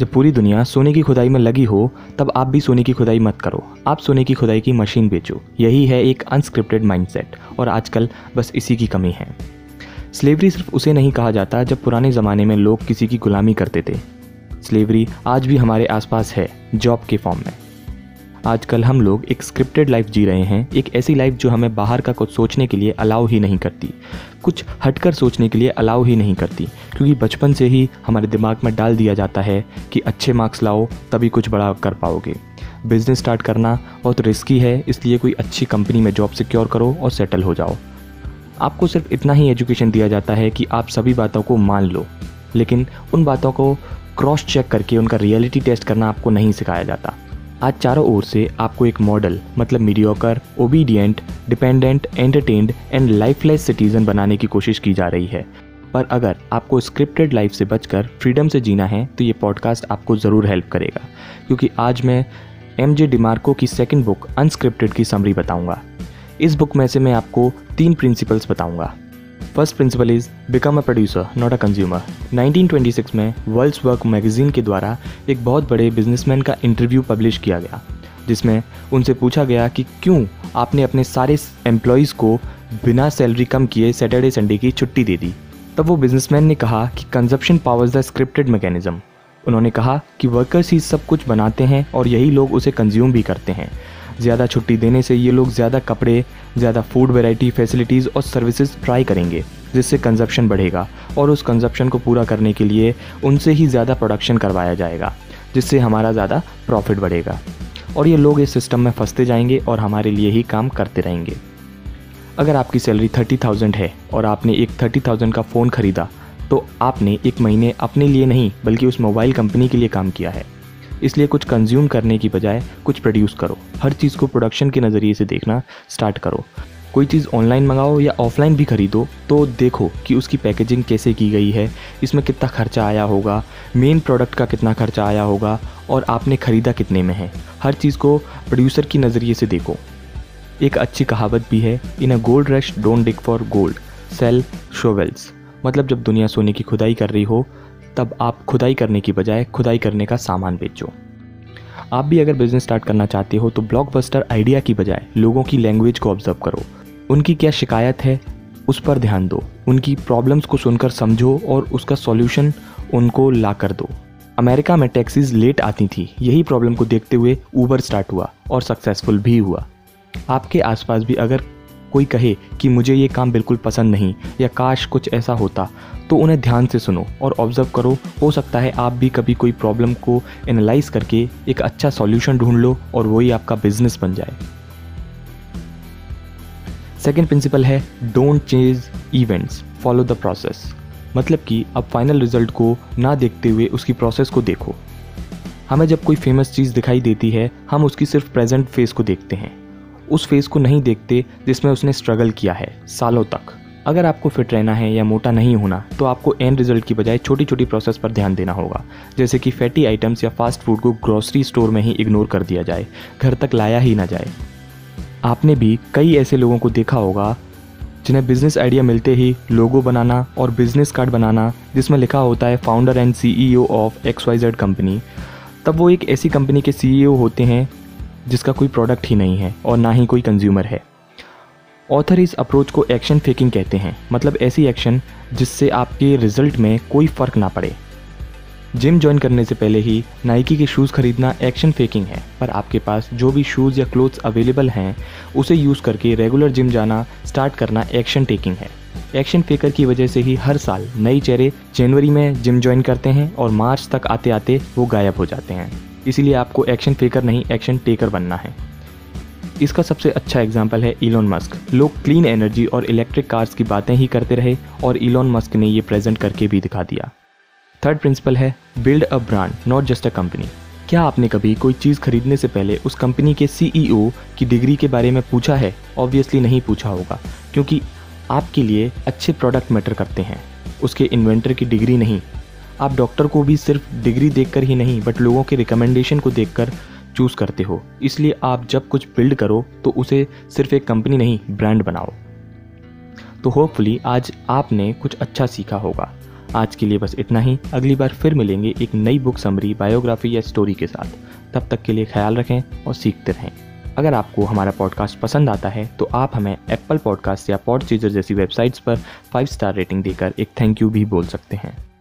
जब पूरी दुनिया सोने की खुदाई में लगी हो तब आप भी सोने की खुदाई मत करो, आप सोने की खुदाई की मशीन बेचो। यही है एक अनस्क्रिप्टेड माइंडसेट, और आजकल बस इसी की कमी है। स्लेवरी सिर्फ उसे नहीं कहा जाता जब पुराने ज़माने में लोग किसी की गुलामी करते थे। स्लेवरी आज भी हमारे आसपास है, जॉब के फॉर्म में। आजकल हम लोग एक स्क्रिप्टेड लाइफ जी रहे हैं, एक ऐसी लाइफ जो हमें बाहर का कुछ सोचने के लिए अलाउ ही नहीं करती, कुछ हटकर सोचने के लिए अलाउ ही नहीं करती, क्योंकि बचपन से ही हमारे दिमाग में डाल दिया जाता है कि अच्छे मार्क्स लाओ तभी कुछ बड़ा कर पाओगे, बिज़नेस स्टार्ट करना बहुत रिस्की है, इसलिए कोई अच्छी कंपनी में जॉब सिक्योर करो और सेटल हो जाओ। आपको सिर्फ इतना ही एजुकेशन दिया जाता है कि आप सभी बातों को मान लो, लेकिन उन बातों को क्रॉस चेक करके उनका रियलिटी टेस्ट करना आपको नहीं सिखाया जाता। आज चारों ओर से आपको एक मॉडल, मतलब mediocre, obedient, dependent, entertained and lifeless citizen बनाने की कोशिश की जा रही है। पर अगर आपको स्क्रिप्टेड लाइफ से बचकर फ्रीडम से जीना है तो ये पॉडकास्ट आपको ज़रूर हेल्प करेगा, क्योंकि आज मैं MJ डिमार्को की सेकंड बुक अनस्क्रिप्टेड की समरी बताऊंगा। इस बुक में से मैं आपको 3 प्रिंसिपल्स बताऊंगा। First principle is become a producer not a consumer. 1926 में वर्ल्ड्स वर्क मैगज़ीन के द्वारा एक बहुत बड़े बिजनेसमैन का इंटरव्यू पब्लिश किया गया, जिसमें उनसे पूछा गया कि क्यों आपने अपने सारे एम्प्लॉयज़ को बिना सैलरी कम किए सैटरडे संडे की छुट्टी दे दी। तब वो बिजनेसमैन ने कहा कि consumption powers the scripted mechanism. उन्होंने कहा कि वर्कर्स ही सब कुछ बनाते हैं और यही लोग उसे कंज्यूम भी करते हैं। ज़्यादा छुट्टी देने से ये लोग ज़्यादा कपड़े, ज़्यादा फूड वैरायटी, फैसिलिटीज़ और सर्विसेज ट्राई करेंगे, जिससे कंजप्शन बढ़ेगा और उस कंजप्शन को पूरा करने के लिए उनसे ही ज़्यादा प्रोडक्शन करवाया जाएगा, जिससे हमारा ज़्यादा प्रॉफिट बढ़ेगा। और ये लोग इस सिस्टम में फंसते जाएंगे और हमारे लिए ही काम करते रहेंगे। अगर आपकी सैलरी 30,000 है और आपने एक 30,000 का फ़ोन ख़रीदा, तो आपने एक महीने अपने लिए नहीं बल्कि उस मोबाइल कंपनी के लिए काम किया है। इसलिए कुछ कंज्यूम करने की बजाय कुछ प्रोड्यूस करो। हर चीज़ को प्रोडक्शन के नज़रिए से देखना स्टार्ट करो। कोई चीज़ ऑनलाइन मंगाओ या ऑफलाइन भी खरीदो तो देखो कि उसकी पैकेजिंग कैसे की गई है, इसमें कितना खर्चा आया होगा, मेन प्रोडक्ट का कितना खर्चा आया होगा और आपने ख़रीदा कितने में है। हर चीज़ को प्रोड्यूसर की नज़रिए से देखो। एक अच्छी कहावत भी है, in a gold rush don't dig for gold, sell shovels. मतलब जब दुनिया सोने की खुदाई कर रही हो तब आप खुदाई करने की बजाय खुदाई करने का सामान बेचो। आप भी अगर बिज़नेस स्टार्ट करना चाहते हो तो ब्लॉकबस्टर आइडिया की बजाय लोगों की लैंग्वेज को ऑब्जर्व करो। उनकी क्या शिकायत है उस पर ध्यान दो, उनकी प्रॉब्लम्स को सुनकर समझो और उसका सॉल्यूशन उनको ला कर दो। अमेरिका में टैक्सीज लेट आती थी, यही प्रॉब्लम को देखते हुए ऊबर स्टार्ट हुआ और सक्सेसफुल भी हुआ। आपके आसपास भी अगर कोई कहे कि मुझे ये काम बिल्कुल पसंद नहीं या काश कुछ ऐसा होता, तो उन्हें ध्यान से सुनो और ऑब्ज़र्व करो। हो सकता है आप भी कभी कोई प्रॉब्लम को एनालाइज करके एक अच्छा सॉल्यूशन ढूंढ लो और वही आपका बिजनेस बन जाए। सेकंड प्रिंसिपल है don't chase events follow the process. मतलब कि अब फाइनल रिजल्ट को ना देखते हुए उसकी प्रोसेस को देखो। हमें जब कोई फेमस चीज़ दिखाई देती है हम उसकी सिर्फ प्रेजेंट फेस को देखते हैं, उस फेस को नहीं देखते जिसमें उसने स्ट्रगल किया है सालों तक। अगर आपको फिट रहना है या मोटा नहीं होना तो आपको एंड रिजल्ट की बजाय छोटी छोटी प्रोसेस पर ध्यान देना होगा, जैसे कि फैटी आइटम्स या फास्ट फूड को ग्रोसरी स्टोर में ही इग्नोर कर दिया जाए, घर तक लाया ही ना जाए। आपने भी कई ऐसे लोगों को देखा होगा जिन्हें बिज़नेस आइडिया मिलते ही लोगो बनाना और बिज़नेस कार्ड बनाना, जिसमें लिखा होता है founder and CEO of XYZ company. तब वो एक ऐसी कंपनी के CEO होते हैं जिसका कोई प्रोडक्ट ही नहीं है और ना ही कोई कंज्यूमर है। ऑथर इस अप्रोच को एक्शन फेकिंग कहते हैं, मतलब ऐसी एक्शन जिससे आपके रिजल्ट में कोई फ़र्क ना पड़े। जिम ज्वाइन करने से पहले ही नाइकी के शूज़ खरीदना एक्शन फेकिंग है, पर आपके पास जो भी शूज़ या क्लोथ्स अवेलेबल हैं उसे यूज़ करके रेगुलर जिम जाना स्टार्ट करना एक्शन टेकिंग है। एक्शन फेकर की वजह से ही हर साल नए चेहरे जनवरी में जिम ज्वाइन करते हैं और मार्च तक आते आते वो गायब हो जाते हैं। इसीलिए आपको एक्शन फेकर नहीं एक्शन टेकर बनना है। इसका सबसे अच्छा एग्जाम्पल है इलॉन मस्क। लोग क्लीन एनर्जी और इलेक्ट्रिक कार्स की बातें ही करते रहे और इलॉन मस्क ने ये प्रेजेंट करके भी दिखा दिया। थर्ड प्रिंसिपल है build a brand not just a company. क्या आपने कभी कोई चीज़ खरीदने से पहले उस कंपनी के CEO की डिग्री के बारे में पूछा है? ऑब्वियसली नहीं पूछा होगा, क्योंकि आपके लिए अच्छे प्रोडक्ट मैटर करते हैं, उसके इन्वेंटर की डिग्री नहीं। आप डॉक्टर को भी सिर्फ डिग्री देखकर ही नहीं बट लोगों के रिकमेंडेशन को देखकर चूज़ करते हो। इसलिए आप जब कुछ बिल्ड करो तो उसे सिर्फ एक कंपनी नहीं ब्रांड बनाओ। तो होपफुली आज आपने कुछ अच्छा सीखा होगा। आज के लिए बस इतना ही। अगली बार फिर मिलेंगे एक नई बुक समरी, बायोग्राफी या स्टोरी के साथ। तब तक के लिए ख्याल रखें और सीखते रहें। अगर आपको हमारा पॉडकास्ट पसंद आता है तो आप हमें एप्पल पॉडकास्ट या पॉडसीकर जैसी वेबसाइट्स पर 5 स्टार रेटिंग देकर एक थैंक यू भी बोल सकते हैं।